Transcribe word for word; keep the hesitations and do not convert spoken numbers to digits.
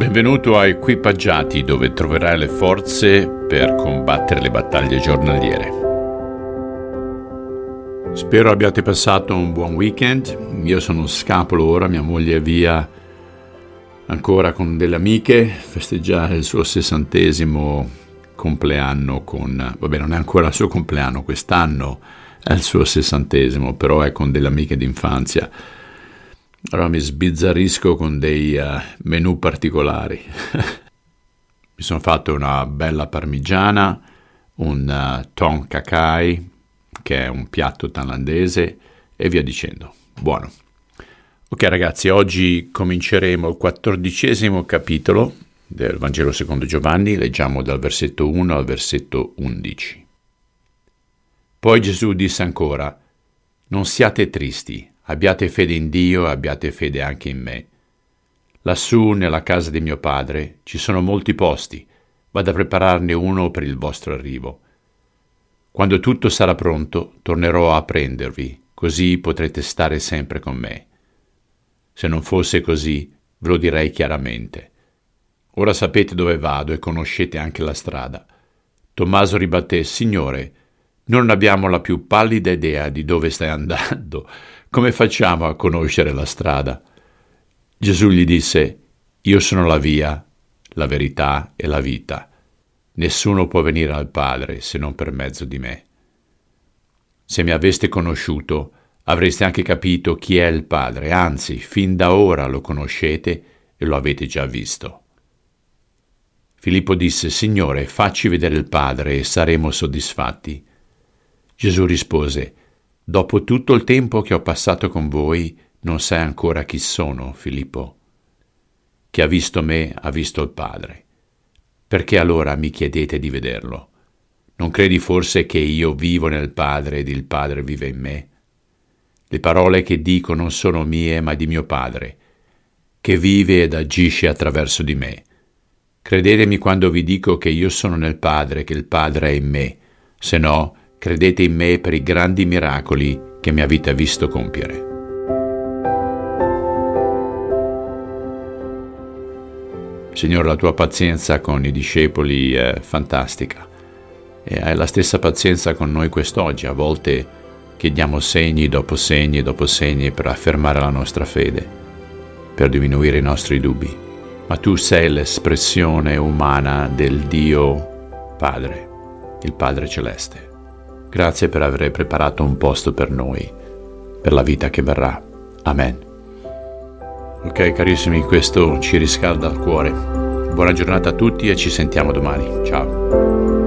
Benvenuto a Equipaggiati, dove troverai le forze per combattere le battaglie giornaliere. Spero abbiate passato un buon weekend. Io sono scapolo ora, mia moglie è via ancora con delle amiche, festeggiare il suo sessantesimo compleanno con... vabbè, non è ancora il suo compleanno, quest'anno è il suo sessantesimo, però è con delle amiche d'infanzia. Allora mi sbizzarrisco con dei uh, menù particolari. Mi sono fatto una bella parmigiana, un uh, tonkakai, che è un piatto thailandese, e via dicendo. Buono. Ok ragazzi, oggi cominceremo il quattordicesimo capitolo del Vangelo secondo Giovanni. Leggiamo dal versetto uno al versetto undici. Poi Gesù disse ancora: non siate tristi, abbiate fede in Dio e abbiate fede anche in me. Lassù nella casa di mio Padre ci sono molti posti, vado a prepararne uno per il vostro arrivo. Quando tutto sarà pronto, tornerò a prendervi, così potrete stare sempre con me. Se non fosse così, ve lo direi chiaramente. Ora sapete dove vado e conoscete anche la strada. Tommaso ribatté: Signore, non abbiamo la più pallida idea di dove stai andando. Come facciamo a conoscere la strada? Gesù gli disse: io sono la via, la verità e la vita. Nessuno può venire al Padre se non per mezzo di me. Se mi aveste conosciuto, avreste anche capito chi è il Padre, anzi, fin da ora lo conoscete e lo avete già visto. Filippo disse: Signore, facci vedere il Padre e saremo soddisfatti. Gesù rispose: dopo tutto il tempo che ho passato con voi, non sai ancora chi sono, Filippo? Chi ha visto me ha visto il Padre. Perché allora mi chiedete di vederlo? Non credi forse che io vivo nel Padre ed il Padre vive in me? Le parole che dico non sono mie, ma di mio Padre, che vive ed agisce attraverso di me. Credetemi quando vi dico che io sono nel Padre, che il Padre è in me, se no... credete in me per i grandi miracoli che mi avete visto compiere. Signore, la tua pazienza con i discepoli è fantastica e hai la stessa pazienza con noi quest'oggi. A volte chiediamo segni dopo segni dopo segni per affermare la nostra fede, per diminuire i nostri dubbi, ma tu sei l'espressione umana del Dio Padre, il Padre Celeste. Grazie per aver preparato un posto per noi, per la vita che verrà. Amen. Ok carissimi, questo ci riscalda il cuore. Buona giornata a tutti e ci sentiamo domani. Ciao.